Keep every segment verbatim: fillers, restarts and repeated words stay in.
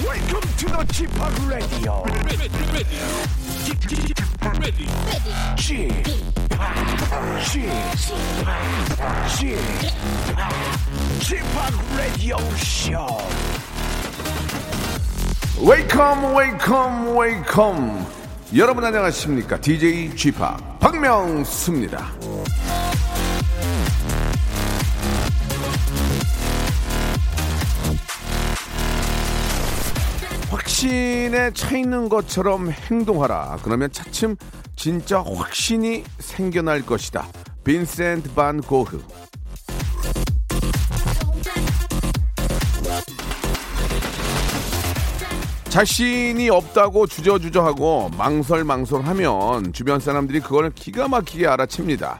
Welcome to the 쥐파크레디오. 쥐파크레디오 쇼. Welcome, welcome, welcome. 여러분 안녕하십니까? 디제이 쥐팍 박명수입니다. 확신에 차있는 것처럼 행동하라. 그러면 차츰 진짜 확신이 생겨날 것이다. 빈센트 반 고흐. 자신이 없다고 주저주저하고 망설망설하면 주변 사람들이 그걸 기가 막히게 알아챕니다.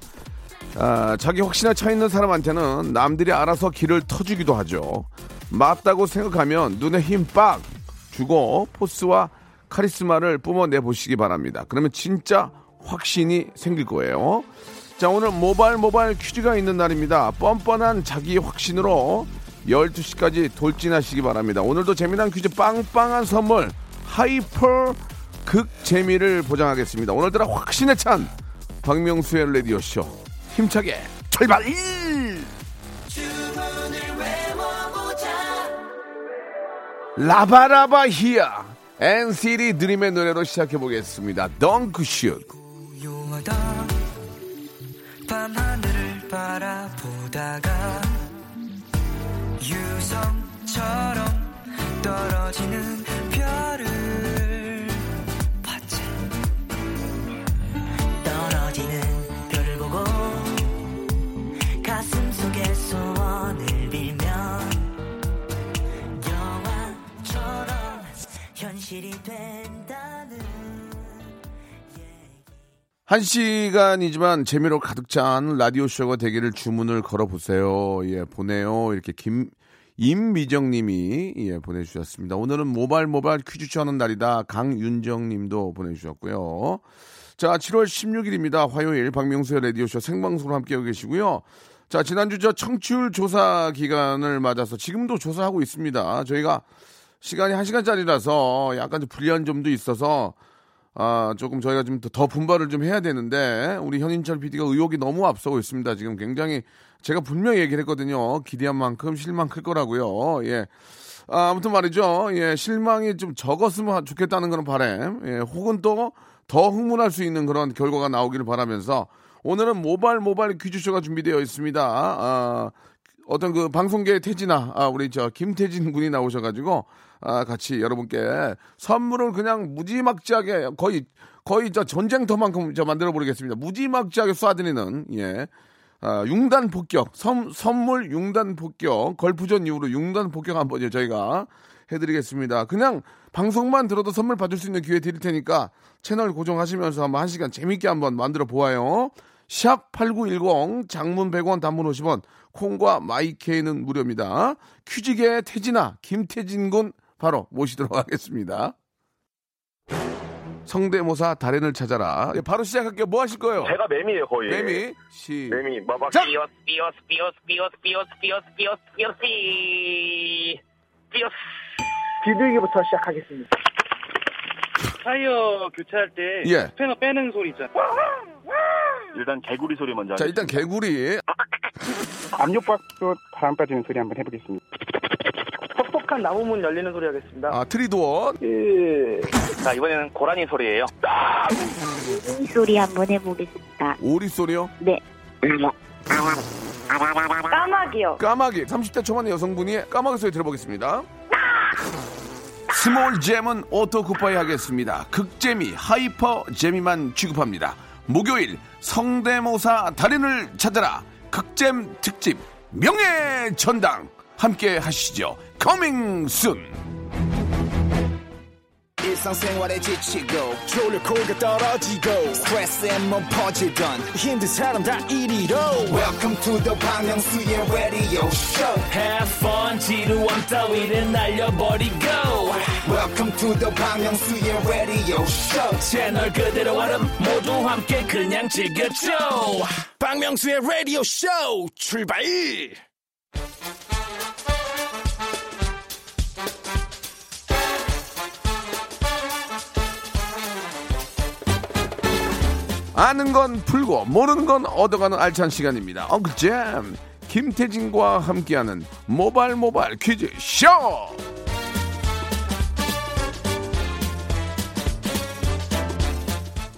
아, 자기 확신에 차있는 사람한테는 남들이 알아서 길을 터주기도 하죠. 맞다고 생각하면 눈에 힘 빡 주고 포스와 카리스마를 뿜어내보시기 바랍니다. 그러면 진짜 확신이 생길 거예요. 자, 오늘 모발 모발 퀴즈가 있는 날입니다. 뻔뻔한 자기 확신으로 열두 시까지 돌진하시기 바랍니다. 오늘도 재미난 퀴즈 빵빵한 선물 하이퍼 극 재미를 보장하겠습니다. 오늘따라 확신에 찬 박명수의 라디오쇼 힘차게 출발! 라바라바 히야 엔시티 드림의 노래로 시작해보겠습니다. 덩크슛. 고요하다 밤하늘을 바라보다가 유성처럼 떨어지는 별을 봤지. 떨어지는 별을 보고 가슴 속에 소원을 빌면 현실이 된다는 한 시간이지만 재미로 가득 찬 라디오쇼가 되기를 주문을 걸어보세요. 예, 보내요. 이렇게 김, 임미정님이 예, 보내주셨습니다. 오늘은 모발 모발 퀴즈쇼 하는 날이다. 강윤정님도 보내주셨고요. 자, 칠월 십육일입니다. 화요일 박명수의 라디오쇼 생방송으로 함께하고 계시고요. 자, 지난주 저 청취율 조사 기간을 맞아서 지금도 조사하고 있습니다. 저희가 시간이 한 시간짜리라서 약간 좀 불리한 점도 있어서 아, 조금 저희가 좀 더 분발을 좀 해야 되는데 우리 현인철 피디가 의혹이 너무 앞서고 있습니다. 지금 굉장히 제가 분명히 얘기를 했거든요. 기대한 만큼 실망 클 거라고요. 예. 아, 아무튼 말이죠. 예, 실망이 좀 적었으면 좋겠다는 그런 바람. 예, 혹은 또 더 흥분할 수 있는 그런 결과가 나오기를 바라면서 오늘은 모발 모발 퀴즈쇼가 준비되어 있습니다. 아, 어떤 그 방송계의 태진아, 아, 우리 저 김태진 군이 나오셔가지고 아, 같이 여러분께 선물을 그냥 무지막지하게 거의 거의 저 전쟁터만큼 저 만들어 버리겠습니다. 무지막지하게 쏴드리는 예, 아, 융단 폭격 선, 선물 융단 폭격 걸프전 이후로 융단 폭격 한번 저희가 해드리겠습니다. 그냥 방송만 들어도 선물 받을 수 있는 기회 드릴 테니까 채널 고정하시면서 한번 한 시간 재밌게 한번 만들어 보아요. 샵 팔구일공 장문 백 원 단문 오십 원 콩과 마이케이는 무료입니다. 퀴즈계의 태진아 김태진 군 바로 모시도록 하겠습니다. 성대모사 달인을 찾아라. 바로 시작할게요. 뭐 하실 거예요? 제가 매미예요 거의. 매미. 시. 매미. 마박. 비오스 비오스 비오스 비오스 비오스 비오스 비오스 비오스 비오스. 비둘기부터 시작하겠습니다. 타이어 교체할 때 예. 스패너 빼는 소리 있잖아요. 일단 개구리 소리 먼저. 자, 일단 개구리. 압력밥솥 바람 빠지는 소리 한번 해보겠습니다. 퍽퍽한 나무문 열리는 소리 하겠습니다. 아, 트리도어. 예. 자, 이번에는 고라니 소리예요. 오리 소리 한번 해보겠습니다. 오리 소리요? 네. 까마귀요. 까마귀. 삼십 대 초반의 여성분이 까마귀 소리 들어보겠습니다. 스몰 잼은 오토 쿠파이 하겠습니다. 극재미, 하이퍼 재미만 취급합니다. 목요일 성대모사 달인을 찾아라. 극잼 특집 명예전당 함께 하시죠. Coming soon. 일상생활에 지치고 졸려 코가 떨어지고 스트레스에 몸 퍼지던 힘든 사람 다 이리로. Welcome to the 박명수의 radio show. Have fun. 지루함 따위를 날려버리고 Welcome to the 박명수의 radio show. 채널 그대로 와름 모두 함께 그냥 즐겨줘. 박명수의 radio show 출발. 아는 건 풀고 모르는 건 얻어가는 알찬 시간입니다. 엉클잼 김태진과 함께하는 모발 모발 퀴즈 쇼.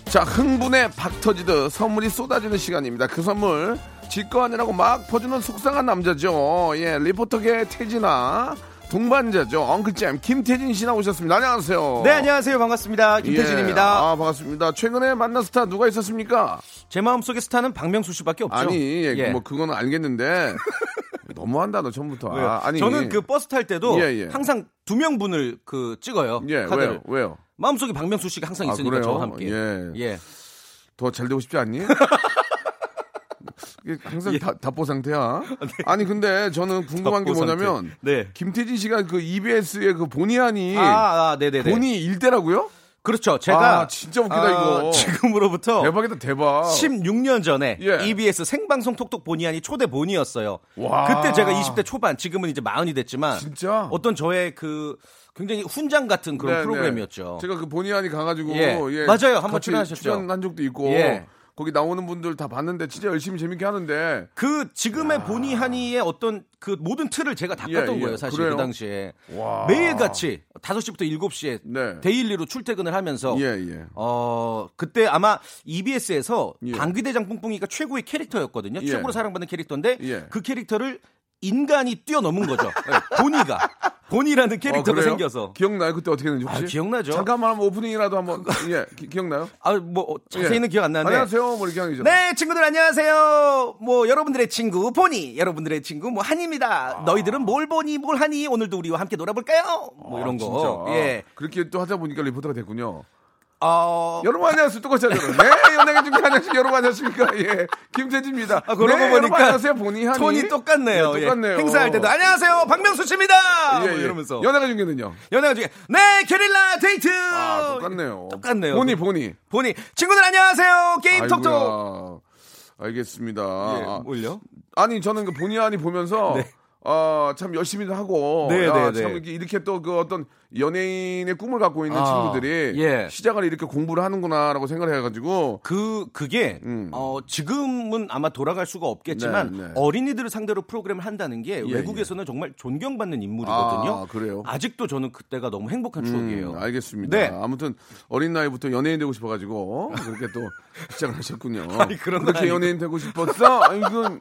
자, 흥분에 박 터지듯 선물이 쏟아지는 시간입니다. 그 선물 질거 아니라고 막 퍼주는 속상한 남자죠. 예, 리포터계 태진아 동반자죠. 엉클잼 김태진 씨 나오셨습니다. 안녕하세요. 네, 안녕하세요. 반갑습니다. 김태진입니다. 예, 아, 반갑습니다. 최근에 만난 스타 누가 있었습니까? 제 마음속의 스타는 박명수 씨밖에 없죠. 아니, 예, 예. 뭐 그건 알겠는데 너무한다 너 처음부터. 아, 아니 저는 그 버스 탈 때도 예, 예. 항상 두 명분을 그 찍어요. 예, 카드를. 왜요? 왜요? 마음속에 박명수 씨가 항상 있으니까. 아, 저와 함께. 예. 예. 더 잘 되고 싶지 않니? 항상 예. 다, 답보 상태야. 네. 아니 근데 저는 궁금한 게 뭐냐면 네. 김태진 씨가 그 이비에스의 그 본의 아니 아, 아, 본의 일대라고요? 그렇죠. 제가 아, 진짜 웃기다 아, 이거. 지금으로부터 대박이다 대박. 십육 년 전에 예. 이비에스 생방송 톡톡 본의 아니 초대 본의였어요. 와. 그때 제가 이십 대 초반, 지금은 이제 마흔이 됐지만 진짜 어떤 저의 그 굉장히 훈장 같은 그런 네네. 프로그램이었죠. 제가 그 본의 아니 가가지고 예. 예. 맞아요. 한번 출연하셨죠. 출연한 적도 있고. 예. 거기 나오는 분들 다 봤는데 진짜 열심히 재밌게 하는데 그 지금의 야. 보니 하니의 어떤 그 모든 틀을 제가 다 깠던 예, 예. 거예요. 사실 그래요? 그 당시에 와. 매일같이 다섯 시부터 일곱 시에 네. 데일리로 출퇴근을 하면서 예, 예. 어, 그때 아마 이비에스에서 예. 방귀대장 뿡뿡이가 최고의 캐릭터였거든요. 예. 최고로 사랑받는 캐릭터인데 예. 그 캐릭터를 인간이 뛰어넘은 거죠. 네. 보니가 본이라는 캐릭터가 아, 생겨서. 기억나요? 그때 어떻게 했는지 혹시? 아, 기억나죠. 잠깐만 한번 오프닝이라도 한번. 예, 기, 기억나요? 아, 뭐 자세히는 예. 기억 안 나는데. 안녕하세요. 뭐 이렇게 하는 거죠. 네, 친구들 안녕하세요. 뭐 여러분들의 친구 보니, 여러분들의 친구 뭐 한입니다. 아. 너희들은 뭘 보니, 뭘 하니? 오늘도 우리와 함께 놀아볼까요? 뭐 이런 아, 진짜. 거. 진짜. 예. 그렇게 또 하다 보니까 리포터가 됐군요. 어... 여러분 안녕하세요. 똑같이 하죠. 네, 연예가 중계 안녕하십니까. 여러분 안녕하십니까. 예, 김태진입니다. 아, 그러고 네, 보니까 안녕하세요. 본의 하니 톤이 똑같네요. 네, 똑같네요. 예. 행사할 때도 안녕하세요. 박명수 씨입니다. 예, 뭐 이러면서. 예. 연예가 중계는요? 연예가 중계. 네, 게릴라 데이트. 아, 똑같네요. 똑같네요. 본의 본의. 본의. 친구들 안녕하세요. 게임 톡톡. 아이고야. 알겠습니다. 예, 뭘요? 아니, 저는 그 본의 아니 보면서 네. 어, 참 열심히도 하고 네, 야, 네, 참 이렇게, 이렇게 또 그 어떤 연예인의 꿈을 갖고 있는 아, 친구들이 예. 시작을 이렇게 공부를 하는구나라고 생각을 해가지고 그 그게 음. 어, 지금은 아마 돌아갈 수가 없겠지만 네, 네. 어린이들을 상대로 프로그램을 한다는 게 예, 외국에서는 예. 정말 존경받는 인물이거든요. 아, 그래요? 아직도 저는 그때가 너무 행복한 추억이에요. 음, 알겠습니다. 네. 아무튼 어린 나이부터 연예인 되고 싶어가지고 그렇게 또 시작을 하셨군요. 아니, 그런 그렇게 연예인 되고 싶었어? 이건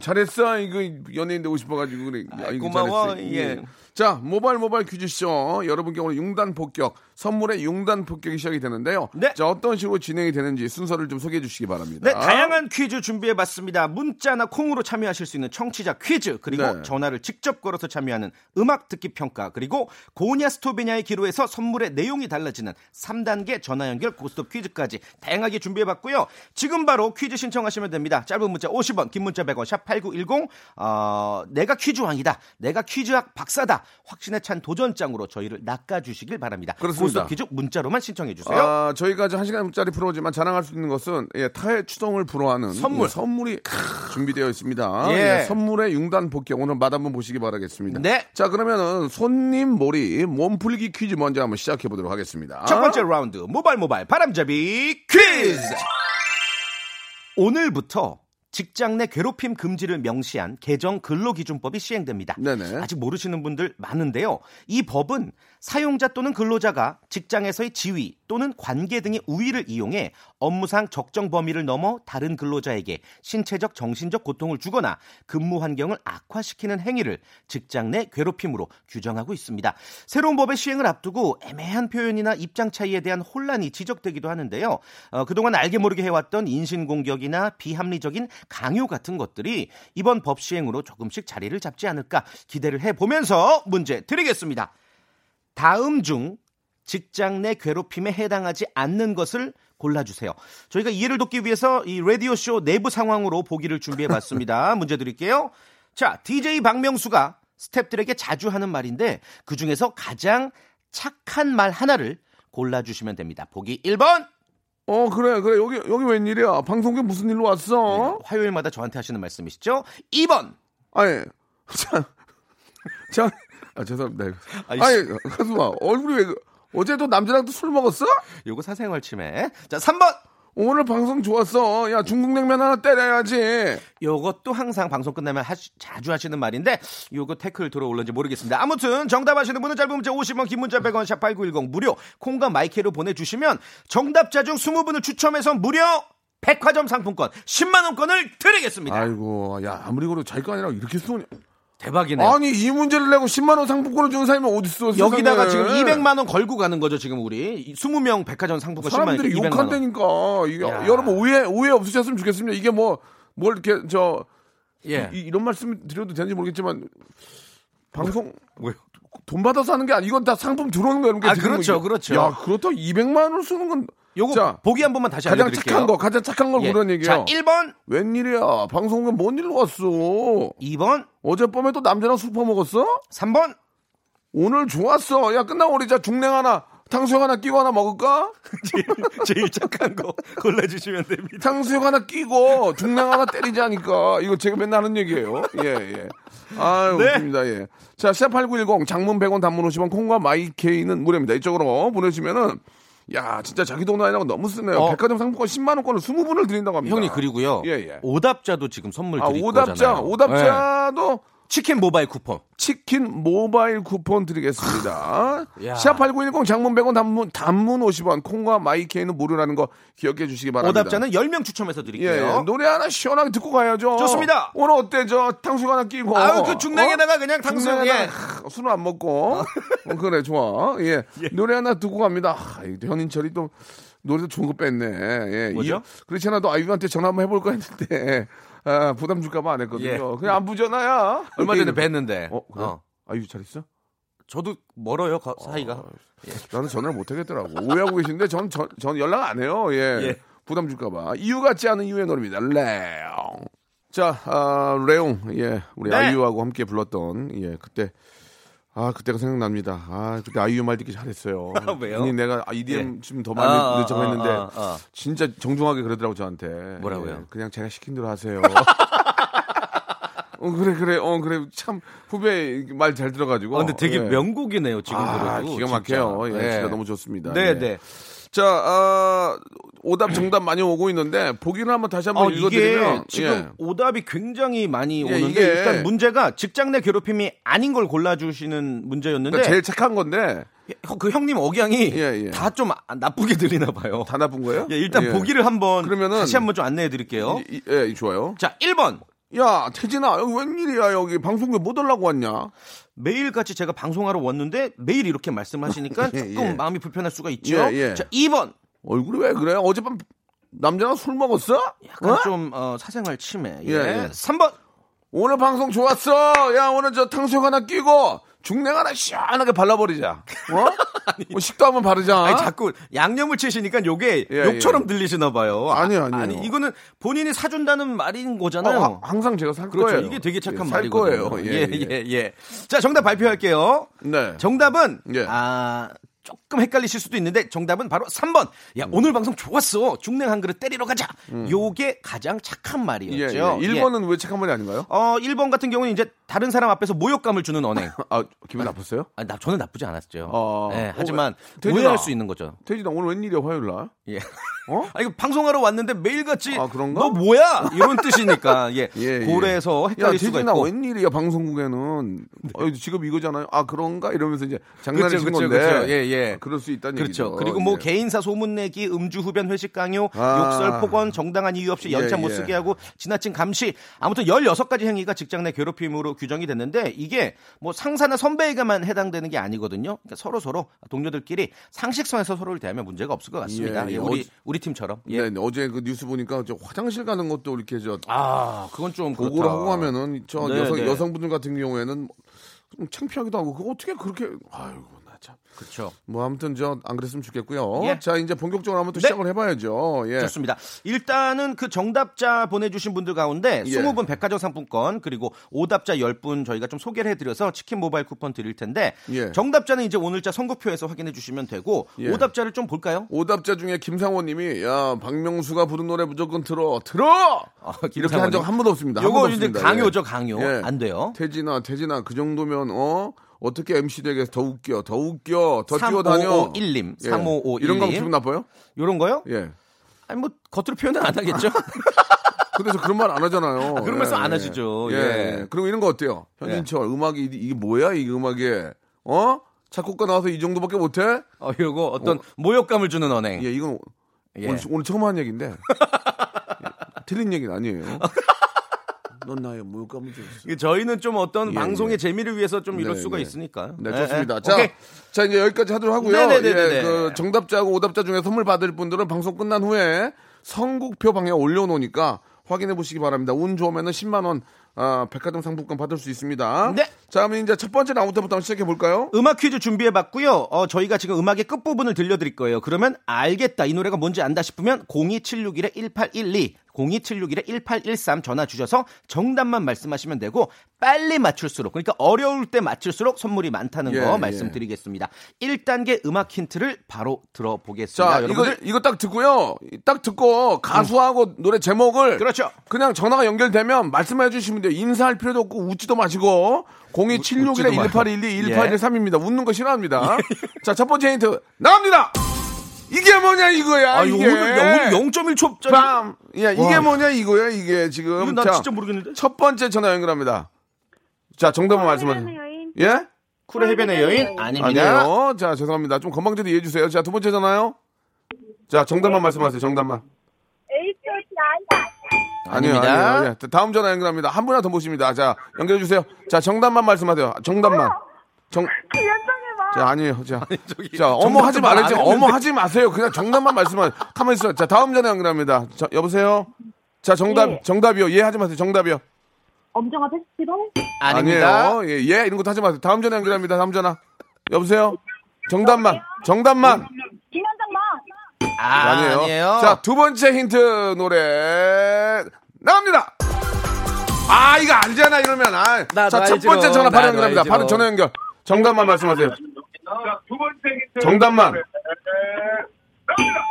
잘했어. 이거 연예인 되고 싶어가지고 그래. 아, 고마워. 잘했어. 예. 자, 모발 모발 퀴즈쇼. 여러분께 오늘 융단 폭격, 선물의 융단 폭격이 시작이 되는데요. 네. 자, 어떤 식으로 진행이 되는지 순서를 좀 소개해 주시기 바랍니다. 네, 다양한 퀴즈 준비해봤습니다. 문자나 콩으로 참여하실 수 있는 청취자 퀴즈, 그리고 네. 전화를 직접 걸어서 참여하는 음악 듣기 평가, 그리고 고냐 스토베냐의 기로에서 선물의 내용이 달라지는 삼 단계 전화 연결 고스톱 퀴즈까지 다양하게 준비해봤고요. 지금 바로 퀴즈 신청하시면 됩니다. 짧은 문자 오십 원, 긴 문자 백 원, 샵 팔구일공. 어, 내가 퀴즈왕이다, 내가 퀴즈학 박사다 확신에 찬 도전장으로 저희를 낚아주시길 바랍니다. 그렇습니다. 고스톱 퀴즈 문자로만 신청해주세요. 아, 저희가 한 시간짜리 프로지만 자랑할 수 있는 것은 예, 타의 추동을 불허하는 선물. 예, 선물이 준비되어 있습니다. 예. 예, 선물의 융단 복격 오늘 맛 한번 보시기 바라겠습니다. 네. 자, 그러면은 손님 몰이 몸풀기 퀴즈 먼저 한번 시작해보도록 하겠습니다. 첫 번째 라운드 모발 모발 바람잡이 퀴즈. 오늘부터 직장 내 괴롭힘 금지를 명시한 개정 근로기준법이 시행됩니다. 네네. 아직 모르시는 분들 많은데요. 이 법은 사용자 또는 근로자가 직장에서의 지위 또는 관계 등의 우위를 이용해 업무상 적정 범위를 넘어 다른 근로자에게 신체적, 정신적 고통을 주거나 근무 환경을 악화시키는 행위를 직장 내 괴롭힘으로 규정하고 있습니다. 새로운 법의 시행을 앞두고 애매한 표현이나 입장 차이에 대한 혼란이 지적되기도 하는데요. 어, 그동안 알게 모르게 해왔던 인신공격이나 비합리적인 강요 같은 것들이 이번 법 시행으로 조금씩 자리를 잡지 않을까 기대를 해보면서 문제 드리겠습니다. 다음 중 직장 내 괴롭힘에 해당하지 않는 것을 골라주세요. 저희가 이해를 돕기 위해서 이 라디오쇼 내부 상황으로 보기를 준비해봤습니다. 문제 드릴게요. 자, 디제이 박명수가 스태프들에게 자주 하는 말인데 그중에서 가장 착한 말 하나를 골라주시면 됩니다. 보기 일 번. 어, 그래 그래 여기 여기 웬일이야. 방송국에 무슨 일로 왔어? 네, 화요일마다 저한테 하시는 말씀이시죠. 이 번. 아니 참 참 아, 죄송합니다. 아이씨. 아니 가수마 얼굴이 왜 그, 어제도 남자랑 또 술 먹었어? 요거 사생활 침해. 자, 삼 번. 오늘 방송 좋았어. 야, 중국냉면 하나 때려야지. 요것도 항상 방송 끝나면 하시, 자주 하시는 말인데 요거 태클 들어올는지 모르겠습니다. 아무튼 정답하시는 분은 짧은 문자 오십 원, 긴 문자 백 원, 샵 팔구일공 무료 콩과 마이크로 보내주시면 정답자 중 스무 분을 추첨해서 무료 백화점 상품권 십만 원권을 드리겠습니다. 아이고, 야, 아무리 그래도 자기 거 아니라 이렇게 쏘냐. 대박이네. 아니, 이 문제를 내고 십만 원 상품권을 주는 사람이 어딨어. 여기다가 지금 이백만 원 걸고 가는 거죠, 지금 우리. 스무 명 백화점 상품권 십만 원. 사람들이 욕한다니까. 여러분 오해 오해 없으셨으면 좋겠습니다. 이게 뭐 뭘 이렇게 저 예. 이, 이런 말씀 드려도 되는지 모르겠지만 방송 왜 돈 받아서 하는 게 아니, 이건 다 상품 들어오는 거예요. 아, 그렇죠. 거. 그렇죠. 야, 그렇다 이백만 원을 쓰는 건 요거 자, 보기 한 번만 다시 알려 드릴게요. 가장 착한 거, 가장 착한 걸 그런 예. 얘기예요. 자, 일 번. 웬일이야? 방송국에 뭔 일로 왔어? 이 번. 어젯밤에 또 남자랑 술 퍼먹었어? 삼 번. 오늘 좋았어. 야, 끝나고 우리 자 중냉 하나, 탕수육 하나 끼고 하나 먹을까? 제일, 제일 착한 거 골라 주시면 됩니다. 탕수육 하나 끼고 중냉 하나 때리자니까. 이거 제가 맨날 하는 얘기예요. 예, 예. 아유, 네. 웃깁니다. 예. 자, 샵팔구일공 장문 백 원 단문 오십 원 콩과 마이케이는 무료입니다. 이쪽으로 보내 주시면은 야, 진짜 자기 돈 아니라고 너무 쓰네요. 어. 백화점 상품권 십만 원권을 스무 분을 드린다고 합니다. 형님, 그리고요. 예, 예. 오답자도 지금 선물 드릴 아, 오답자, 거잖아요. 오답자도 네. 치킨 모바일 쿠폰. 치킨 모바일 쿠폰 드리겠습니다. 샵팔구일공 장문 백 원 단문, 단문 오십 원 콩과 마이케이는 무료라는 거 기억해 주시기 바랍니다. 오답자는 열 명 추첨해서 드릴게요. 예, 노래 하나 시원하게 듣고 가야죠. 좋습니다. 오늘 어때? 저 탕수육 하나 끼고. 아유, 그 중냉에다가 어? 그냥 탕수육. 예. 술은 안 먹고. 어, 그래, 좋아. 예. 예. 노래 하나 듣고 갑니다. 아, 현인철이 또 노래도 좋은 거 뺐네. 예. 뭐죠? 이, 그렇지 않아도 아이유한테 전화 한번 해볼까 했는데. 아, 부담 줄까봐 안 했거든요. 예. 그냥 안 부잖아야. 얼마 전에 뵀는데. 어, 그래? 어. 아유, 잘 있어? 저도 멀어요, 가, 사이가. 어, 예. 나는 전화를 못 하겠더라고. 오해하고 계신데 전, 전, 전 연락 안 해요. 예. 예. 부담 줄까봐. 이유 같지 않은 이유의 노래입니다. 레옹. 자, 아, 레옹. 예. 우리 네. 아이유하고 함께 불렀던, 예, 그때. 아, 그때가 생각납니다. 아, 그때 아이유 말 듣기 잘했어요. 왜요? 아니, 내가 이디엠 좀 더 많이 아, 늦자고 했는데 아, 아, 아. 진짜 정중하게 그러더라고 저한테. 뭐라고요? 예, 그냥 제가 시킨 대로 하세요. 어, 그래 그래 어 그래 참 후배 말 잘 들어가지고. 아, 근데 되게 예. 명곡이네요 지금 들어도. 아, 기가 막혀요. 진짜. 예, 네. 진짜 너무 좋습니다. 네네. 예. 네. 자, 아, 오답 정답 많이 오고 있는데 보기를 한번 다시 한번 어, 읽어드리면 이게 지금 예. 오답이 굉장히 많이 오는데 예, 일단 문제가 직장 내 괴롭힘이 아닌 걸 골라주시는 문제였는데 그러니까 제일 착한 건데 그 형님 억양이 예, 예. 다 좀 나쁘게 들리나 봐요. 다 나쁜 거예요? 예, 일단 예. 보기를 한번 그러면은, 다시 한번 좀 안내해드릴게요. 예, 예, 좋아요. 자, 일 번. 야, 태진아, 여기 웬일이야, 여기 방송국에 뭐 달라고 왔냐? 매일같이 제가 방송하러 왔는데 매일 이렇게 말씀하시니까 예, 조금 예. 마음이 불편할 수가 있죠. 예, 예. 자, 이 번. 얼굴이 왜 그래? 어젯밤 남자랑 술 먹었어? 약간 어? 좀 어, 사생활 침해. 예. 예. 삼 번. 오늘 방송 좋았어. 야, 오늘 저 탕수육 하나 끼고 중냉 하나 시원하게 발라버리자. 어? 아니, 뭐 식도 한번 바르자. 아니, 자꾸 양념을 치시니까 요게 예, 욕처럼 예. 들리시나 봐요. 아니요, 아니요. 아니, 이거는 본인이 사준다는 말인 거잖아요. 어, 항상 제가 살 그렇죠. 거예요. 이게 되게 착한 예, 살 말이거든요. 거예요. 예, 예, 예. 예. 자, 정답 발표할게요. 네. 정답은 예. 아, 조금 헷갈리실 수도 있는데 정답은 바로 삼 번. 야, 음. 오늘 방송 좋았어. 중냉 한 그릇 때리러 가자. 음. 요게 가장 착한 말이었죠. 예, 예. 일 번은 예. 왜 착한 말이 아닌가요? 어, 일 번 같은 경우는 이제 다른 사람 앞에서 모욕감을 주는 언행. 아, 기분 나빴어요? 아, 나, 저는 나쁘지 않았죠. 어, 예, 하지만 어, 오해할 수 있는 거죠. 태진아, 오늘 웬일이야 화요일 날? 예. 어? 아, 이거 방송하러 왔는데 매일같이 아, 그런가? 너 뭐야? 이런 뜻이니까. 예. 예, 예. 고래에서 헷갈릴 야, 수가 있고. 태진아, 웬일이야 방송국에는. 네. 어, 직업 이거잖아요. 아, 그런가? 이러면서 이제 장난을 친 건데. 그쵸, 예, 예. 예. 그럴 수 있다는 그렇죠. 얘기죠. 그리고 뭐 예. 개인사 소문내기, 음주 흡연 회식 강요, 아. 욕설 폭언, 정당한 이유 없이 연차 예, 못 쓰게 예. 하고 지나친 감시. 아무튼 열여섯 가지 행위가 직장 내 괴롭힘으로 규정이 됐는데 이게 뭐 상사나 선배에게만 해당되는 게 아니거든요. 그러니까 서로 서로 동료들끼리 상식선에서 서로를 대하면 문제가 없을 것 같습니다. 예, 예. 우리 어제, 우리 팀처럼. 예. 네, 어제 그 뉴스 보니까 저 화장실 가는 것도 이렇게 저 아, 그건 좀 보고를 하고 하면은 저 네, 여성 네. 여성분들 같은 경우에는 좀 창피하기도 하고 그거 어떻게 그렇게 아이고 그렇죠. 뭐 아무튼 저 안 그랬으면 좋겠고요. 예. 자, 이제 본격적으로 한번 또 네. 시작을 해봐야죠. 예. 좋습니다. 일단은 그 정답자 보내주신 분들 가운데 예. 스무 분 백화점 상품권 그리고 오답자 열 분 저희가 좀 소개를 해드려서 치킨 모바일 쿠폰 드릴 텐데 예. 정답자는 이제 오늘자 선거표에서 확인해 주시면 되고 예. 오답자를 좀 볼까요? 오답자 중에 김상원님이 야 박명수가 부른 노래 무조건 들어 들어 아, 이렇게 한 적 한 번도 없습니다. 이거 이제 강요죠 강요. 예. 안 돼요. 태진아 태진아 그 정도면 어. 어떻게 엠씨 되겠어? 더 웃겨, 더 웃겨, 더 뛰어다녀. 삼오오일 님, 예. 삼오오일 님. 이런 거 기분 나빠요? 이런 거요? 예. 아니 뭐 겉으로 표현은 안 하겠죠. 그래서 그런 말 안 하잖아요. 아, 그런 말씀 예, 안 하시죠. 예. 예. 그리고 이런 거 어때요? 현진철 예. 음악이 이게 뭐야 이 음악에 어 작곡가 나와서 이 정도밖에 못해? 어 이거 어떤 어. 모욕감을 주는 언행. 예 이건 예. 오늘, 오늘 처음 한 얘기인데 틀린 얘기는 아니에요. 넌 나의 모욕감을 줬어. 저희는 좀 어떤 예, 방송의 예. 재미를 위해서 좀 이럴 네, 수가 네. 있으니까. 네, 좋습니다. 네, 자, 오케이. 자, 이제 여기까지 하도록 하고요. 네, 네, 네. 그 정답자하고 오답자 중에 선물 받을 분들은 방송 끝난 후에 선곡표 방에 올려놓으니까 확인해 보시기 바랍니다. 운 좋으면 십만 원 아, 백화점 상품권 받을 수 있습니다. 네. 자, 그럼 이제 첫 번째 라운드부터 한번 시작해 볼까요? 음악 퀴즈 준비해 봤고요. 어, 저희가 지금 음악의 끝부분을 들려드릴 거예요. 그러면 알겠다. 이 노래가 뭔지 안다 싶으면 공이칠육일 일팔일이, 공이칠육일 일팔일삼 전화 주셔서 정답만 말씀하시면 되고 빨리 맞출수록, 그러니까 어려울 때 맞출수록 선물이 많다는 예, 거 예. 말씀드리겠습니다. 일 단계 음악 힌트를 바로 들어보겠습니다. 자, 여러분들. 이거, 이거 딱 듣고요. 딱 듣고 가수하고 음. 노래 제목을 그렇죠. 그냥 전화가 연결되면 말씀해 주시면 돼요. 인사할 필요도 없고 웃지도 마시고 공이칠육일 일팔일이, 일팔일삼입니다. 예. 웃는 거 싫어합니다. 자, 첫 번째 힌트 나갑니다. 이게 뭐냐 이거야. 아, 이게 오늘 영 점 일 초짜리. 야, 이게 와. 뭐냐 이거야 이게 지금. 이건 난 자, 진짜 모르겠는데. 첫 번째 전화 연결합니다. 자, 정답만 말씀하세요. 예? 쿨의 해변의 여인? 아닙니다. 아니요. 자, 죄송합니다. 좀 건방지게 이해해 주세요. 자, 두 번째 전화요. 자, 정답만 말씀하세요. 정답만. 아니요, 아니요, 아니요. 다음 전화 연결합니다. 한 분이나 더 모십니다. 자, 연결해 주세요. 자, 정답만 말씀하세요. 정답만. 정. 자, 아니에요. 자, 아니, 저기, 자 어머 하지 말아야지. 어머 하지 마세요. 그냥 정답만 말씀하세요. 가만히 있어. 자, 다음 전화 연결합니다. 자, 여보세요. 자, 정답, 예. 정답이요. 예, 하지 마세요. 정답이요. 엄정화 페스티벌? 아닙니다. 아니에요. 예, 예, 이런 것도 하지 마세요. 다음 전화 연결합니다. 다음 전화. 여보세요. 정답만. 정답만. 김현정만. 아, 아니에요. 아니에요. 자, 두 번째 힌트 노래 나갑니다. 아, 이거 알잖아 이러면. 아, 나, 자, 나 첫 번째 전화 바로 연결합니다. 바로 전화 연결. 정답만 말씀하세요. 자, 두 번째 힌트. 정답만.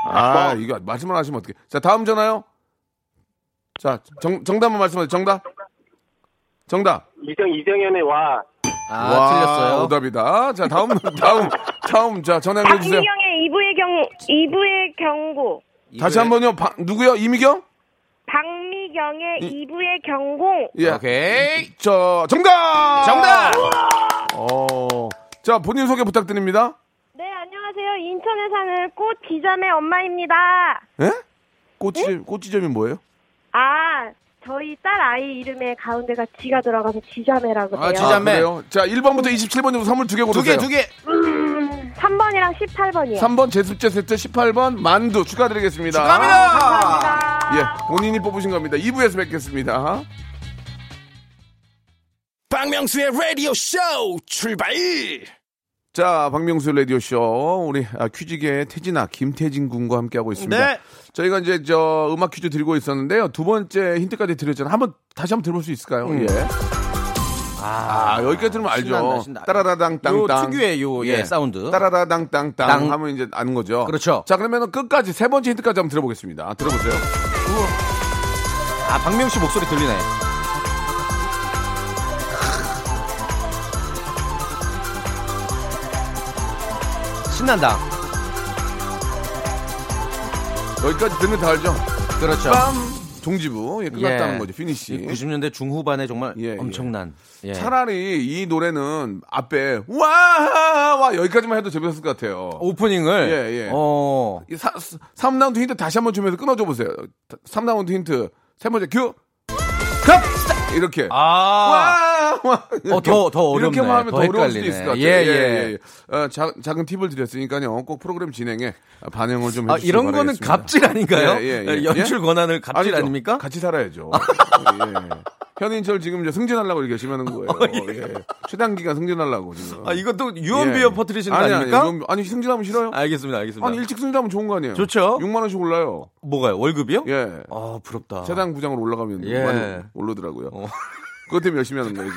아, 이거 말씀만 하시면 어떡해. 자, 다음 전화요. 자, 정, 정답만 말씀하세요. 정답. 정답. 이정, 이정현의 와. 아, 와, 틀렸어요. 오답이다. 자, 다음, 다음, 다음. 자, 전화 연결해주세요. 박미경의 이브의 경, 이브의 경고. 다시 한 번요. 바, 누구요? 이미경? 박미경의 이, 이브의 경고. 예. 오케이. 저, 정답! 정답! 어. 자, 본인 소개 부탁드립니다. 네, 안녕하세요. 인천에 사는 꽃지점의 엄마입니다. 예? 꽃지점, 네? 꽃지점이 뭐예요? 아, 저희 딸 아이 이름에 가운데가 지가 들어가서 지자매라고 해요. 아, 지자매. 아, 자, 일 번부터 이십칠 번 정도 선물 두 개 고르세요. 두 개, 두 개. 음, 삼 번이랑 십팔 번이요. 삼 번 제습제 세트, 십팔 번 만두 축하드리겠습니다. 축하합니다. 아, 감사합니다. 예, 본인이 뽑으신 겁니다. 이 부에서 뵙겠습니다. 박명수의 라디오 쇼 출발! 자, 박명수 라디오 쇼 우리 아, 퀴즈계의 태진아 김태진 군과 함께하고 있습니다. 네. 저희가 이제 저 음악 퀴즈 드리고 있었는데요. 두 번째 힌트까지 드렸잖아요. 한번 다시 한번 들어볼 수 있을까요? 음. 예. 아, 아 여기까지 들으면 알죠. 신난다, 신난다. 따라라당 땅땅. 요 특유의 요 예, 예, 사운드. 따라라당 땅땅 하면 이제 아는 거죠. 그렇죠. 자, 그러면은 끝까지 세 번째 힌트까지 한번 들어보겠습니다. 들어보세요. 우와. 아, 박명수 목소리 들리네. 신난다. 여기까지 듣는 다 알죠? 그렇죠. 빰! 종지부. 예, 끝났다는 예. 거죠. 피니시. 구십 년대 중후반에 정말 예, 엄청난. 예. 예. 차라리 이 노래는 앞에 와, 와 여기까지만 해도 재밌었을 것 같아요. 오프닝을? 예, 예. 어. 사, 삼 라운드 힌트 다시 한번 주면서 끊어줘 보세요. 삼 라운드 힌트. 세 번째 큐. 컷! 이렇게. 아. 와! 어, 더, 더 어렵네. 이렇게 하면 더 어려울 수도 있을 것 같아요. 예, 예, 예. 예. 어, 자, 작은 팁을 드렸으니까요. 꼭 프로그램 진행에 반영을 좀 해주시기 바랍니다. 아, 이런 거는 바라겠습니다. 갑질 아닌가요? 예, 예, 예. 연출 권한을 갑질 아니죠. 아닙니까? 같이 살아야죠. 예. 현인철 지금 이제 승진하려고 이렇게 계시면 거예요. 어, 예. 예. 최단기간 승진하려고 지금. 아, 이것도 유언비어 예. 퍼뜨리시는 거 아니, 아닙니까? 아니, 아니, 승진하면 싫어요? 알겠습니다, 알겠습니다. 아니, 일찍 승진하면 좋은 거 아니에요? 좋죠. 육만 원씩 올라요. 뭐가요? 월급이요? 예. 아, 부럽다. 최단 부장으로 올라가면 예. 많이 오르더라고요. 어. 그것 때문에 열심히 하는 거예요.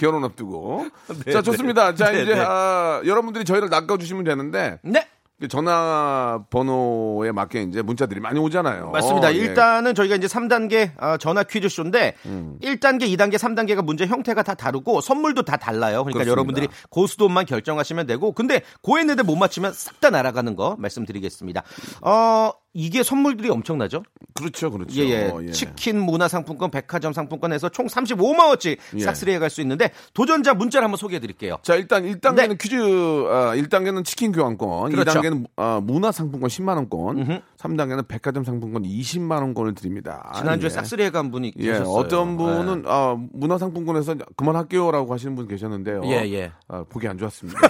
결혼 앞두고. 네, 자, 좋습니다. 네, 자, 네, 이제 네. 아, 여러분들이 저희를 낚아주시면 되는데. 네. 전화번호에 맞게 이제 문자들이 많이 오잖아요. 맞습니다. 어, 네. 일단은 저희가 이제 삼 단계 아, 전화 퀴즈쇼인데 음. 일 단계, 이 단계, 삼 단계가 문제 형태가 다 다르고 선물도 다 달라요. 그러니까 그렇습니다. 여러분들이 고수돈만 결정하시면 되고 근데 고했는데 못 맞추면 싹 다 날아가는 거 말씀드리겠습니다. 어, 이게 선물들이 엄청나죠? 그렇죠, 그렇죠. 예, 예. 예. 치킨 문화상품권, 백화점 상품권에서 총 삼십오만 원어치 싹쓸이해 갈 수 있는데 도전자 문자를 한번 소개해 드릴게요. 자, 일단 일 단계는 네. 퀴즈, 아, 일 단계는 치킨 교환권, 그렇죠. 이 단계는 아, 문화상품권 십만 원권, 음흠. 삼 단계는 백화점 상품권 이십만 원권을 드립니다. 지난주에 예. 싹쓸이해 간 분이 계셨어요. 예, 어떤 분은 예. 아, 문화상품권에서 그만할게요라고 하시는 분 계셨는데요. 예, 예. 아, 보기 안 좋았습니다.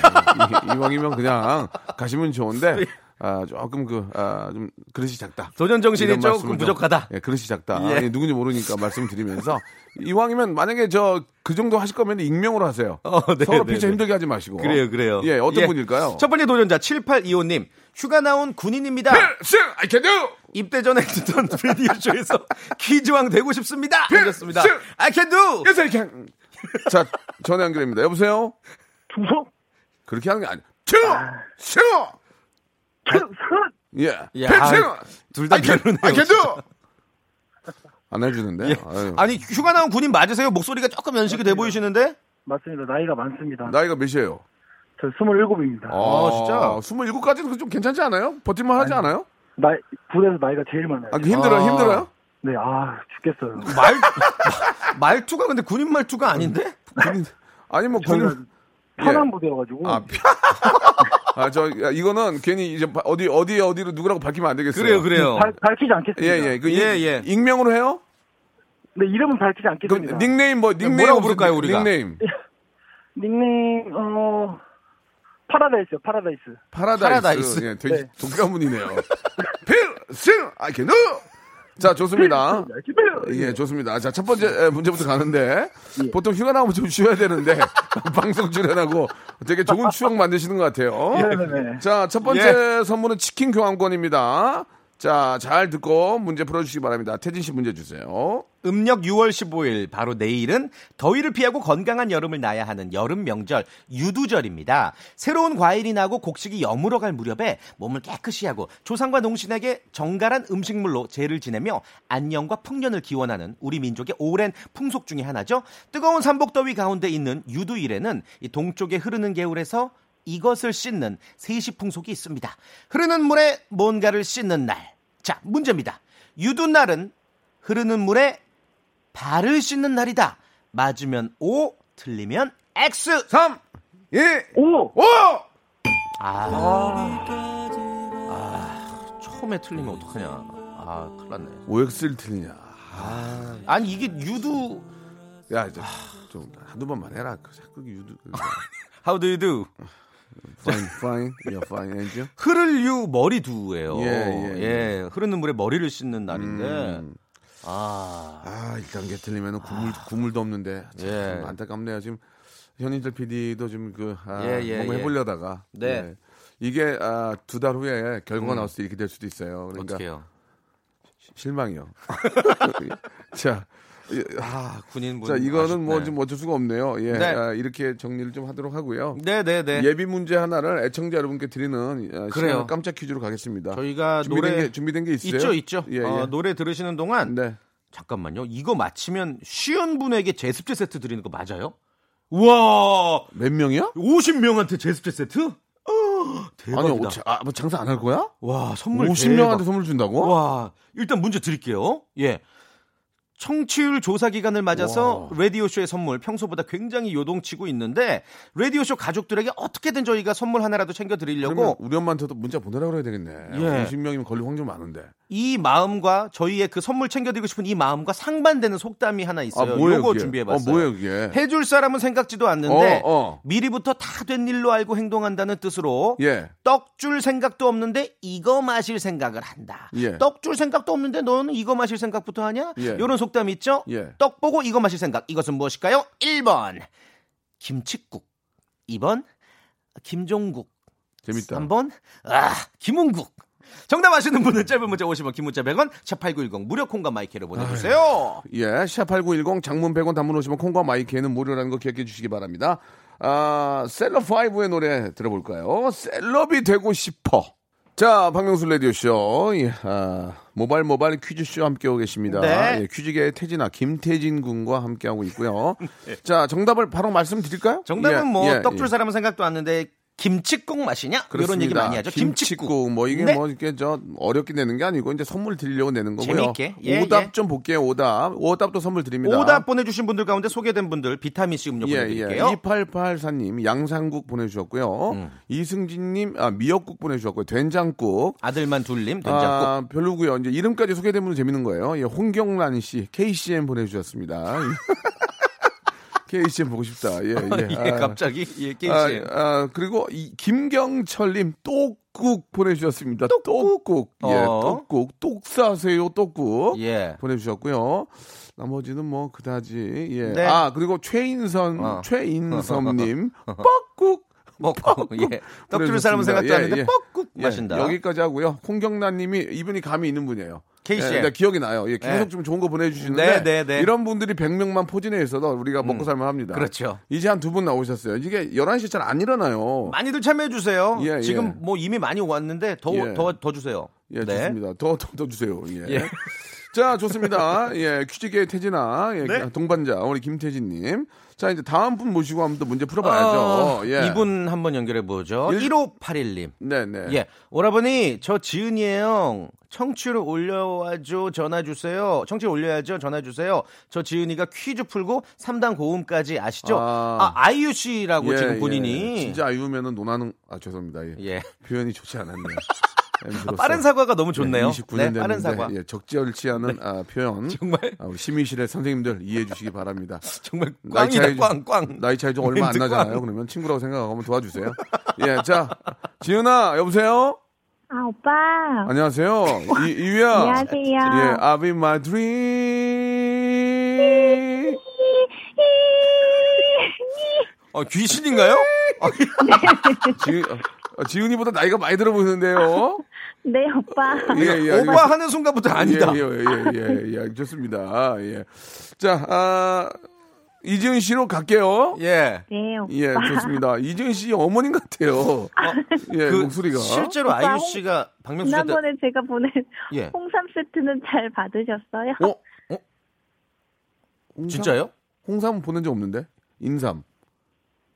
이, 이왕이면 그냥 가시면 좋은데. 아 조금 그 아 좀 그릇이 작다. 도전 정신이 조금 부족하다. 예, 그릇이 작다. 예. 아니, 누군지 모르니까 말씀드리면서 이왕이면 만약에 저 그 정도 하실 거면 익명으로 하세요. 어, 네, 서로 피처 힘들게 하지 마시고. 그래요, 그래요. 예, 어떤 예. 분일까요? 첫 번째 도전자 칠팔이오 님 휴가 나온 군인입니다. 필승, I can do. 입대 전에 듣던 라디오 쇼에서 퀴즈왕 되고 싶습니다. 그렇습니다. I can do. Yes, I can. 자, 전화 연결입니다. 여보세요. 충성. 그렇게 하는 게 아니야. 충성. 예, 예. 둘 다 결혼해. 아, 걔도 안 해주는데. 예. 아니 휴가 나온 군인 맞으세요? 목소리가 조금 연식이 맞습니다. 돼 보이시는데. 맞습니다. 나이가 많습니다. 나이가 몇이에요? 저 스물일곱입니다. 아, 아 진짜? 스물일곱까지는 좀 괜찮지 않아요? 버틸만 하지 아니, 않아요? 나이 군에서 나이가 제일 많아요. 아, 힘들어요, 아. 힘들어요? 네, 아 죽겠어요. 말 말투가 근데 군인 말투가 아닌데? 군인 아니 뭐 군인 편한 예. 부대여가지고. 아, 피... 아, 저, 이거는 괜히 이제 어디, 어디, 어디로 누구라고 밝히면 안 되겠어요. 그래요, 그래요. 발, 밝히지 않겠습니다. 예, 예. 그, 예, 예. 익명으로 해요? 네, 이름은 밝히지 않겠습니다. 닉네임, 뭐, 닉네임. 뭐라고 부를까요, 우리가? 닉네임. 닉네임, 어, 파라다이스요, 파라다이스. 파라다이스. 파라다이스. 예, 되게 네. 독가문이네요. 필승! 아, 걔는! 자, 좋습니다. 예, 좋습니다. 자, 첫 번째 문제부터 가는데, 예. 보통 휴가 나오면 좀 쉬어야 되는데, 방송 출연하고 되게 좋은 추억 만드시는 것 같아요. 예. 자, 첫 번째 예. 선물은 치킨 교환권입니다. 자, 잘 듣고 문제 풀어주시기 바랍니다. 태진 씨 문제 주세요. 음력 유월 십오일, 바로 내일은 더위를 피하고 건강한 여름을 나야 하는 여름 명절, 유두절입니다. 새로운 과일이 나고 곡식이 여물어갈 무렵에 몸을 깨끗이 하고 조상과 농신에게 정갈한 음식물로 제를 지내며 안녕과 풍년을 기원하는 우리 민족의 오랜 풍속 중에 하나죠. 뜨거운 삼복더위 가운데 있는 유두일에는 이 동쪽에 흐르는 개울에서 이것을 씻는 세시풍속이 있습니다. 흐르는 물에 뭔가를 씻는 날. 자, 문제입니다. 유두날은 흐르는 물에 발을 씻는 날이다. 맞으면 O, 틀리면 X. 삼, 이, 오. 오! 아, 아, 아 처음에 틀리면 어떡하냐. 아, 큰일 났네. 오엑스를 틀리냐. 아, 아니, 이게 유두. 야, 이제 아, 좀 한두 번만 해라. 자꾸 유두. How do you do? Fine, fine, you're fine, and you? 흐를 유 머리두예요. 예, 예, 예. 예, 흐르는 물에 머리를 씻는 날인데. 음. 아, 아, 일 단계 틀리면 국물, 아. 국물도 없는데. 참 예. 안타깝네요. 지금 현인철 피디도 지금 그, 아, 예, 예, 뭔가 해보려다가. 예. 네. 예. 이게, 아, 두 달 후에 결과가 음. 나올 수도 이렇게 될 수도 있어요. 그러니까 어떡해요? 실망이요. 자. 아, 군인분. 자, 이거는 뭐 좀 어쩔 수가 없네요. 예. 네. 아, 이렇게 정리를 좀 하도록 하고요. 네, 네, 네. 예비 문제 하나를 애청자 여러분께 드리는 시간 깜짝 퀴즈로 가겠습니다. 저희가 준비된 노래 게, 준비된 게 있어요? 있죠, 있죠. 예, 어, 예. 노래 들으시는 동안 네. 잠깐만요. 이거 맞히면 쉬운 분에게 제습제 세트 드리는 거 맞아요? 우와! 몇 명이야? 오십 명한테 제습제 세트? 대박이다. 아니, 오차, 아, 뭐 장사 안 할 거야? 와, 선물 오십 명한테 대박. 선물 준다고? 와, 일단 문제 드릴게요. 예. 청취율 조사 기간을 맞아서 와. 라디오쇼의 선물 평소보다 굉장히 요동치고 있는데 라디오쇼 가족들에게 어떻게든 저희가 선물 하나라도 챙겨드리려고 우리 엄마한테도 문자 보내라고 해야 되겠네. 예. 오십 명이면 걸릴 확률 많은데 이 마음과 저희의 그 선물 챙겨드리고 싶은 이 마음과 상반되는 속담이 하나 있어요. 요거 아, 준비해봤어요. 어, 뭐예요, 이게? 해줄 사람은 생각지도 않는데 어, 어. 미리부터 다 된 일로 알고 행동한다는 뜻으로 예. 떡 줄 생각도 없는데 이거 마실 생각을 한다. 예. 떡 줄 생각도 없는데 너는 이거 마실 생각부터 하냐? 예. 이런 속담 있죠? 예. 떡 보고 이거 마실 생각. 이것은 무엇일까요? 일 번 김칫국, 이 번 김종국, 재밌다. 삼 번 아, 김웅국. 정답 아시는 분은 짧은 문자 오십 원, 긴 문자 백 원, 샷팔구일공 무료 콩과 마이크로 보내주세요. 아유. 예, 샷팔구일공 장문 백 원, 단문 오십 원, 콩과 마이크는 무료라는 거 기억해 주시기 바랍니다. 아, 셀럽오의 노래 들어볼까요? 셀럽이 되고 싶어. 자, 박명수 라디오쇼, 예, 아, 모발 모발 퀴즈쇼 함께하고 계십니다. 네. 예, 퀴즈계의 태진아, 김태진 군과 함께하고 있고요. 네. 자, 정답을 바로 말씀드릴까요? 정답은 예, 뭐, 예, 떡줄 예. 사람은 생각도 안 나는데 김치국 마시냐? 그런 얘기 많이 하죠. 김치국. 김치국. 뭐 이게 네. 뭐 이렇게 저 어렵게 내는 게 아니고 이제 선물 드리려고 내는 거고요. 재밌게. 예, 오답 예. 좀 볼게요. 오답. 오답도 선물 드립니다. 오답 보내주신 분들 가운데 소개된 분들 비타민C 음료 예, 보내드릴게요. 예. 이팔팔사님 양상국 보내주셨고요. 음. 이승진님 아, 미역국 보내주셨고요. 된장국. 아들만 둘님 된장국. 아, 별로고요. 이제 이름까지 소개된 분은 재밌는 거예요. 예, 홍경란 씨 케이씨엠 보내주셨습니다. 케이씨엠 보고 싶다. 예, 예. 예 아, 갑자기 예, 케이씨엠. 아, 아, 그리고 이 김경철님 똑국 보내주셨습니다. 똑국, 똑국. 어. 예, 똑국, 똑 사세요, 똑국 예. 보내주셨고요. 나머지는 뭐 그다지. 예. 네. 아 그리고 최인선, 어. 최인선님 뻑국. 먹고 예. 떡주는 사람은 생각도 안 했는데 예, 뻑국 예. 마신다. 여기까지 하고요. 홍경란님이 이분이 감이 있는 분이에요. 케이씨엠. 예, 기억이 나요. 예, 계속 예. 좀 좋은 거 보내주시는데 네, 네, 네. 이런 분들이 백 명만 포진해 있어도 우리가 먹고 음, 살만 합니다. 그렇죠. 이제 한 두 분 나오셨어요. 이게 열한 시 잘 안 일어나요. 많이들 참여해 주세요. 예, 지금 예. 뭐 이미 많이 왔는데 더, 예. 더, 더 주세요. 예, 네. 좋습니다. 더, 더, 더 주세요. 예. 예. 자, 좋습니다. 예, 퀴즈계의 태진아, 예, 네? 동반자 우리 김태진님. 자, 이제 다음 분 모시고 한번 또 문제 풀어봐야죠. 어, 예. 이분 한번 연결해 보죠. 일... 일오팔일님. 네네. 예, 오라버니 저 지은이에 형 청취를 올려와줘 전화 주세요. 청취를 올려야죠 전화 주세요. 저 지은이가 퀴즈 풀고 삼 단 고음까지 아시죠? 아, 아 아이유 씨라고 예, 지금 본인이. 예. 진짜 아이유면은 논하는 아 죄송합니다. 예. 예. 표현이 좋지 않았네요. 아, 빠른 사과가 너무 좋네요. 네, 이십구 년 네, 됐는데, 빠른 사과. 예, 적절치 않은 네. 아, 표현. 정말 아, 우리 심의실의 선생님들 이해해 주시기 바랍니다. 정말 꽝이다 꽝 꽝. 나이 차이 좀 얼마 안 나잖아요. 꽝. 그러면 친구라고 생각하고 도와주세요. 예, 자 지은아 여보세요. 아 오빠. 안녕하세요. 이, 이유야. 안녕하세요. 예, I've been my dream. 어 아, 귀신인가요? 지 지은이보다 나이가 많이 들어 보이는데요. 네, 오빠. 예, 예, 오빠 하는 순간부터 아니다. 예, 예, 예, 예, 예 좋습니다. 예. 자, 아, 이지은 씨로 갈게요. 예. 네, 오빠. 예, 좋습니다. 이지은 씨 어머님 같아요. 어, 예, 그 목소리가. 실제로 오빠, 아이유 씨가 박명수 씨 지난번에 때... 제가 보낸 예. 홍삼 세트는 잘 받으셨어요? 어? 어? 홍삼? 진짜요? 홍삼 보낸 적 없는데? 인삼.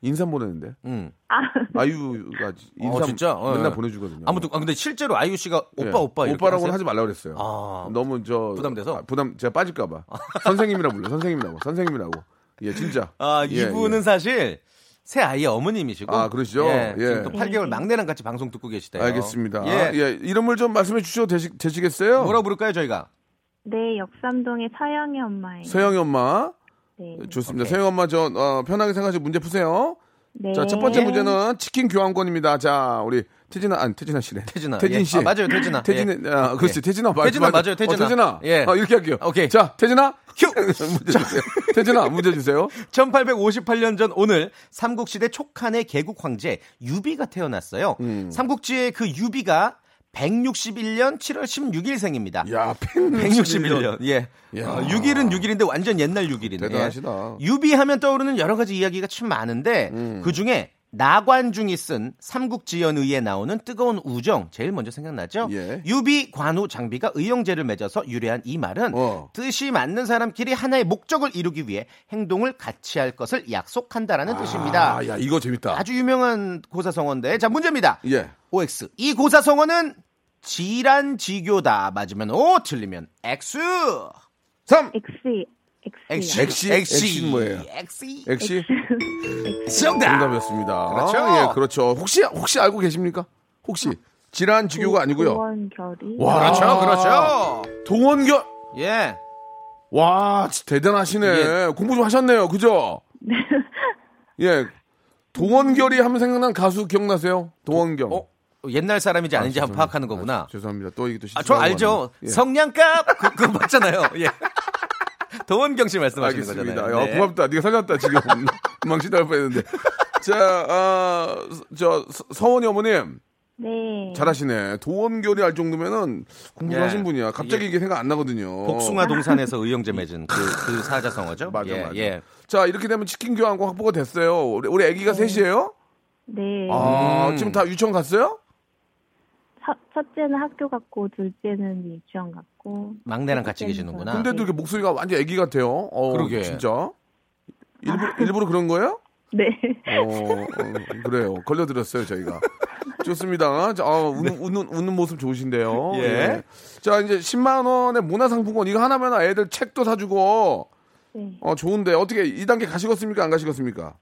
인삼 보내는데. 음. 아. 아이유가 인삼 어, 진짜? 어, 맨날 예. 보내주거든요. 아무튼 아, 근데 실제로 아이유 씨가 오빠 예. 오빠 오빠라고는 하지 말라 그랬어요. 아. 너무 저 부담돼서 아, 부담 제가 빠질까봐 아. 선생님이라 불러 선생님이라고 선생님이라고 예 진짜. 아 이분은 예, 예. 사실 새 아이의 어머님이시고. 아 그러시죠. 예. 예. 지금 또 팔 개월 막내랑 같이 방송 듣고 계시대요. 알겠습니다. 예, 예. 이름을 좀 말씀해 주셔도 되시, 되시겠어요? 뭐라고 부를까요 저희가? 네 역삼동의 서영이 엄마예요. 서영이 엄마. 네. 좋습니다. 서영 엄마 저 어, 편하게 생각하시고 문제 푸세요. 네. 자, 첫 번째 문제는 치킨 교환권입니다. 자, 우리 태진아 아니 태진아 씨네. 태진아. 태진 씨. 예. 아, 맞아요. 태진아. 태진 예. 아, 그렇지. 태진아 맞아요. 태진아 맞아요. 태진아. 어, 태진아. 예. 아, 이렇게 할게요. 오케이. 자, 태진아. 휴. 문제 주세요. 태진아 문제 주세요. 천팔백오십팔 년 전 오늘 삼국시대 촉한의 개국 황제 유비가 태어났어요. 음. 삼국지의 그 유비가 백육십일 년 칠월 십육일 생입니다. 야, 백육십일 년. 백육십일 년. 예. 어, 육 일은 육 일인데 완전 옛날 육 일이네. 대단하시다. 예. 유비하면 떠오르는 여러 가지 이야기가 참 많은데 음. 그중에 나관중이 쓴 삼국지연의에 나오는 뜨거운 우정 제일 먼저 생각나죠. 예. 유비, 관우, 장비가 의형제를 맺어서 유래한 이 말은 어. 뜻이 맞는 사람끼리 하나의 목적을 이루기 위해 행동을 같이 할 것을 약속한다라는 아, 뜻입니다. 야, 이거 재밌다. 아주 유명한 고사성어인데 자 문제입니다. 예. 오엑스 이 고사성어는 지란지교다. 맞으면 O, 틀리면 X. 삼. X. 엑시, 엑시, 엑시 뭐예요? 엑시, 엑시. 정답. 정답이었습니다. 그렇죠, 예, 그렇죠. 혹시 혹시 알고 계십니까? 혹시 질환 지교가 아니고요. 동원결이. 와, 그렇죠, 그렇죠. 동원결. 예. 와, 대단하시네. 예. 공부 좀 하셨네요, 그죠? 네. 예, 동원결이 하면 생각난 가수 기억나세요? 동원결. 어? 옛날 사람인지 아닌지 아, 한번 파악하는 거구나. 아, 죄송합니다. 또 이게 또. 아, 저 알죠. 예. 성냥갑 그, 그거 맞잖아요. 예. 도원경 씨 말씀하시는 알겠습니다. 거잖아요. 네. 어, 고맙다. 네가 살렸다 지금. 망신할 뻔했는데. 자, 어, 저 서원이 어머님. 네. 잘하시네. 도원결이 알 정도면은 공부를 예. 하신 분이야. 갑자기 예. 이게 생각 안 나거든요. 복숭아 동산에서 의형제 맺은 그, 그 사자성어죠. 맞아, 예. 맞아. 예. 자, 이렇게 되면 치킨 교환권 확보가 됐어요. 우리, 우리 아기가 네. 셋이에요? 네. 아, 음. 지금 다 유치원 갔어요? 첫째는 학교 갔고 둘째는 유치원 갔고 막내랑 같이 계시는구나. 근데도 이렇게 목소리가 완전 아기 같아요. 어, 그러게 진짜 일부러, 일부러 그런 거예요? 네. 어, 그래요. 걸려드렸어요, 저희가. 좋습니다. 자, 아, 웃는, 웃는, 웃는 모습 좋으신데요. 예. 예. 자, 이제 십만 원의 문화상품권, 이거 하나면 애들 책도 사주고, 네. 어, 좋은데, 어떻게 이 단계 가시겠습니까? 안 가시겠습니까?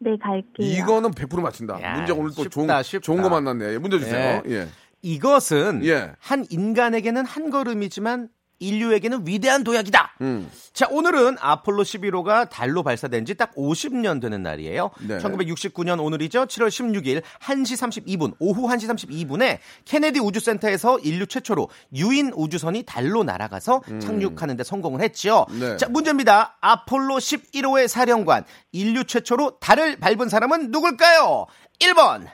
네, 갈게요. 이거는 백 퍼센트 맞힌다. 야, 문제 오늘 또 쉽다, 좋은, 쉽다. 좋은 거 만났네. 문제 주세요. 예. 예. 이것은, 예. 한 인간에게는 한 걸음이지만, 인류에게는 위대한 도약이다. 음. 자, 오늘은 아폴로 십일 호가 달로 발사된 지 딱 오십 년 되는 날이에요. 네. 천구백육십구 년 오늘이죠. 칠월 십육일 한 시 삼십이 분, 오후 한 시 삼십이 분에 케네디 우주센터에서 인류 최초로 유인 우주선이 달로 날아가서 음. 착륙하는 데 성공을 했죠. 네. 자, 문제입니다. 아폴로 십일 호의 사령관, 인류 최초로 달을 밟은 사람은 누굴까요? 일 번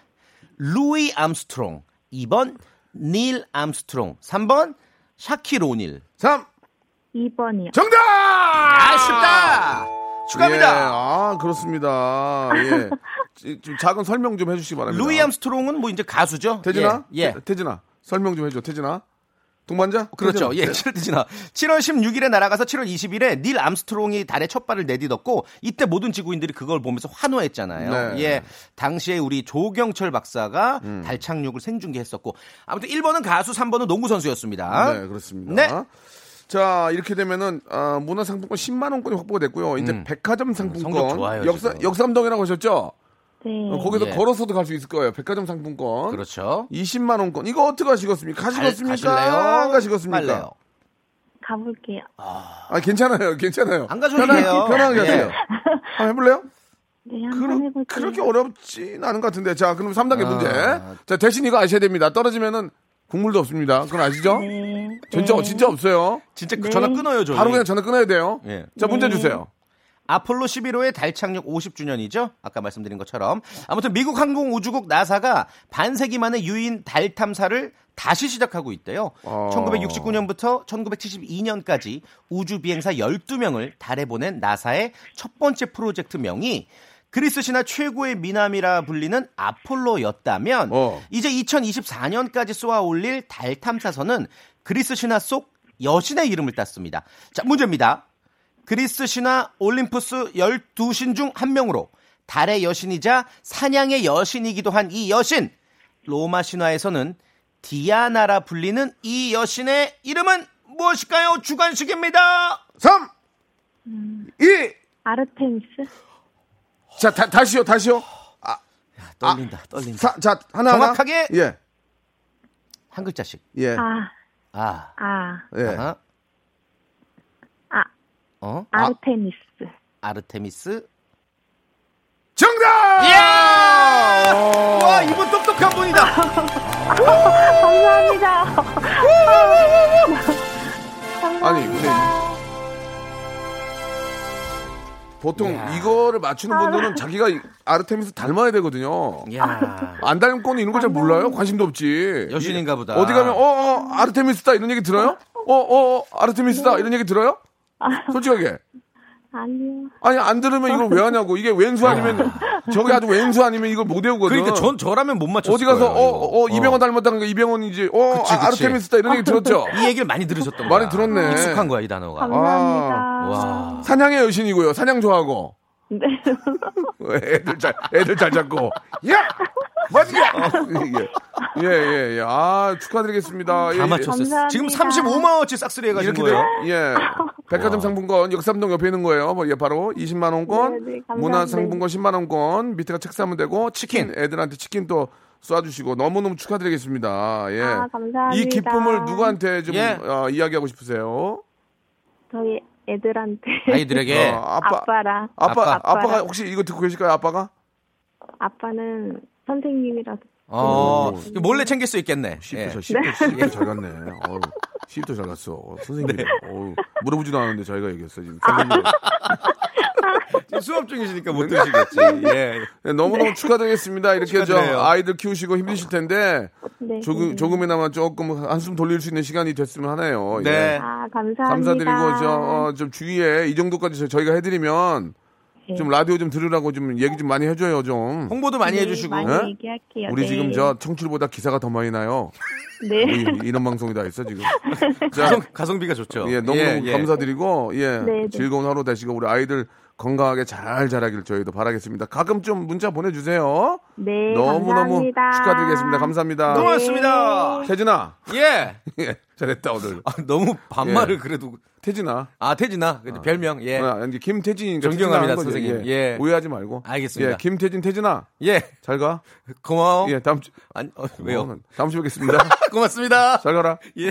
루이 암스트롱, 이 번 닐 암스트롱, 삼 번 샤키로닐. 삼. 이 번이요. 정답! 아쉽다! 축하합니다. 예, 아, 그렇습니다. 예. 좀 작은 설명 좀 해주시기 바랍니다. 루이 암스트롱은 뭐 이제 가수죠? 태진아? 예. 예. 태진아. 설명 좀 해줘, 태진아. 동반자? 그렇죠. 태진아. 예, 태진아. 칠월 십육일에 날아가서 칠월 이십일에 닐 암스트롱이 달에 첫 발을 내딛었고, 이때 모든 지구인들이 그걸 보면서 환호했잖아요. 네. 예. 당시에 우리 조경철 박사가 음. 달 착륙을 생중계했었고, 아무튼 일 번은 가수, 삼 번은 농구 선수였습니다. 네, 그렇습니다. 네. 자, 이렇게 되면은 어, 문화상품권 십만 원권이 확보가 됐고요. 이제 음. 백화점 상품권. 좋아요, 역사, 역삼동이라고 하셨죠? 네. 어, 거기서 예. 걸어서도 갈 수 있을 거예요. 백화점 상품권. 그렇죠. 이십만 원권. 이거 어떻게 하시겠습니까? 가시겠습니까? 가실래요? 가시겠습니까? 빨래요. 가볼게요. 아, 아 괜찮아요. 괜찮아요. 안 가져도 돼요. 편하게 하세요. 한번 해볼래요? 네, 한번 해볼게요. 그렇게 어렵진 않은 것 같은데. 자, 그럼 삼 단계 아... 문제. 자, 대신 이거 아셔야 됩니다. 떨어지면은 국물도 없습니다. 그건 아시죠? 네. 진짜, 네. 진짜 없어요. 진짜 네. 전화 끊어요, 저희. 바로 그냥 전화 끊어야 돼요. 네. 자, 문제 네. 주세요. 아폴로 십일 호의 달 착륙 오십 주년이죠. 아까 말씀드린 것처럼. 아무튼 미국 항공우주국 나사가 반세기 만에 유인 달 탐사를 다시 시작하고 있대요. 어... 천구백육십구 년부터 천구백칠십이 년까지 우주비행사 열두 명을 달에 보낸 나사의 첫 번째 프로젝트 명이 그리스 신화 최고의 미남이라 불리는 아폴로였다면 어. 이제 이천이십사 년까지 쏘아올릴 달 탐사선은 그리스 신화 속 여신의 이름을 땄습니다. 자, 문제입니다. 그리스 신화 올림프스 열두 신 중 한 명으로 달의 여신이자 사냥의 여신이기도 한 이 여신, 로마 신화에서는 디아나라 불리는 이 여신의 이름은 무엇일까요? 주관식입니다. 삼, 음, 이, 아르테미스. 자, 다, 다시요, 다시요. 아, 야, 떨린다, 아, 떨린다. 사, 자, 하나, 정확하게 하나. 예, 한 글자씩. 예, 아, 아, 아, 예. 아하. 어? 아르테미스. 아, 아르테미스. 정답! 이야! 와, 이분 똑똑한 분이다. 감사합니다. 감사합니다. 아니, 근데 보통 야. 이거를 맞추는 분들은 자기가 아르테미스 닮아야 되거든요. 야. 안 닮고는 이런 걸 잘 몰라요? 관심도 없지. 여신인가 보다. 어디 가면 어, 어 아르테미스다 이런 얘기 들어요? 어, 어, 어 아르테미스다 이런 얘기 들어요? 솔직하게. 아니요. 아니, 안 들으면 이걸 왜 하냐고. 이게 왼수 아니면, 저게 아주 왼수 아니면 이걸 못 외우거든. 그러니까 전, 저라면 못 맞췄어요. 어디 가서, 거예요, 어, 어, 이병헌 어. 닮았다는 거 이병헌이지. 어, 그치, 그치. 아르테미스다. 이런 얘기 들었죠? 이 얘기를 많이 들으셨던 거야. 많이 들었네. 익숙한 거야, 이 단어가. 감사합니다. 와. 사냥의 여신이고요. 사냥 좋아하고. 네. 애들 잘, 애들 잘 잡고. 야! 맞지야! 예, 예, 예. 아, 축하드리겠습니다. 다 예, 맞췄어요. 지금 삼십오만 원어치 싹쓸이 해가지고. 이렇게 돼요? 예. 백화점 상품권, 역삼동 옆에 있는 거예요. 뭐, 예, 바로 이십만 원권, 네, 네, 문화 상품권 십만 원권, 밑에가 책 사면 되고, 치킨, 애들한테 치킨 또 쏴주시고, 너무너무 축하드리겠습니다. 예. 아, 감사합니다. 이 기쁨을 누구한테 좀 예. 어, 이야기하고 싶으세요? 저희 애들한테. 아이들에게. 어, 아빠, 아빠랑. 아빠, 아빠, 아빠가 아빠랑. 혹시 이거 듣고 계실까요, 아빠가? 아빠는 선생님이라서. 어, 음. 몰래 챙길 수 있겠네. 시프트, 예. 시프트, 시프트 잘 갔네. 어우, 시프트 잘 갔어. 어, 선생님, 네. 어우, 물어보지도 않았는데 자기가 얘기했어요. 지금, 지금 수업 중이시니까 못 드시겠지. 예. 네, 너무너무 네. 축하드리겠습니다. 이렇게 저 아이들 키우시고 힘드실 텐데 네. 조금, 조금이나마 조금 한숨 돌릴 수 있는 시간이 됐으면 하네요. 네. 예. 아, 감사합니다. 감사드리고 저, 어, 좀 주위에 이 정도까지 저희가 해드리면 좀 라디오 좀 들으라고 좀 얘기 좀 많이 해줘요. 좀 홍보도 많이 네, 해주시고 많이 네? 얘기할게요. 우리 네. 지금 저 청출보다 기사가 더 많이 나요. 네. 우리, 이런 방송이 다 있어 지금. 자, 가성, 가성비가 좋죠. 예, 너무너무 예, 예. 감사드리고 예, 네, 즐거운 네. 하루 되시고 우리 아이들 건강하게 잘 자라길 저희도 바라겠습니다. 가끔 좀 문자 보내주세요. 네, 너무너무 감사합니다. 축하드리겠습니다. 감사합니다. 고맙습니다. 네. 태진아. 예. 예. 잘했다 오늘. 아, 너무 반말을 예. 그래도. 태진아. 아, 태진아. 아. 별명. 예. 아, 김태진이니까. 존경합니다, 선생님. 예. 예. 오해하지 말고. 알겠습니다. 예. 김태진, 태진아. 예. 잘 가. 고마워. 예. 다음 주. 아니, 어, 왜요? 다음 주 뵙겠습니다. 고맙습니다. 잘 가라. 예.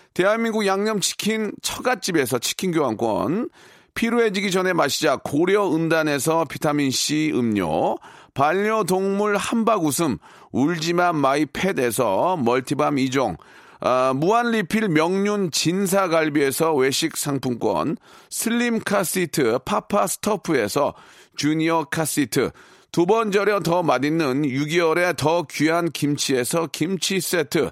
대한민국 양념치킨 처갓집에서 치킨 교환권, 피로해지기 전에 마시자 고려은단에서 비타민C 음료, 반려동물 함박웃음 울지마 마이팻에서 멀티밤 이 종, 아, 무한리필 명륜 진사갈비에서 외식 상품권, 슬림 카시트 파파스토프에서 주니어 카시트, 두 번 절여 더 맛있는 육 개월의 더 귀한 김치에서 김치 세트,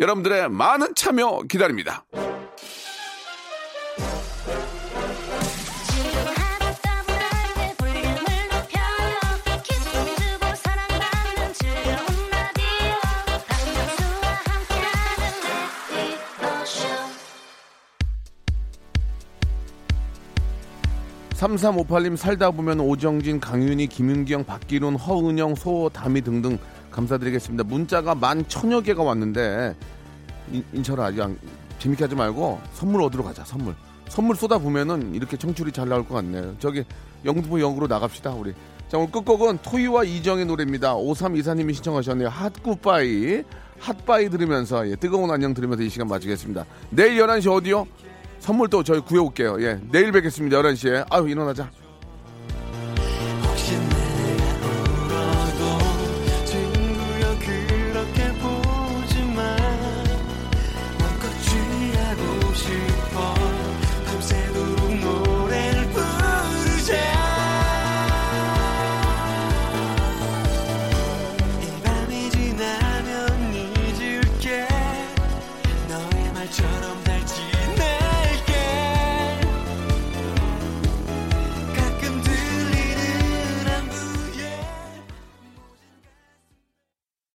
여러분들의 많은 참여 기다립니다. 삼삼오팔 님 살다 보면 오정진, 강윤희, 김윤경, 박기룬, 허은영, 소담이 등등 감사드리겠습니다. 문자가 만 천여 개가 왔는데 인, 인철아 그냥 재밌게 하지 말고 선물 얻으러 가자. 선물 선물 쏟아 보면은 이렇게 청출이 잘 나올 것 같네요. 저기 영등포 영으로 나갑시다 우리. 자, 오늘 끝곡은 토이와 이정의 노래입니다. 오삼이사 님이 신청하셨네요. 핫굿바이 핫바이 들으면서 예, 뜨거운 안녕 들으면서 이 시간 마치겠습니다. 내일 열한 시 어디요? 선물 또 저희 구해올게요. 예, 내일 뵙겠습니다. 열한 시에 아유 일어나자.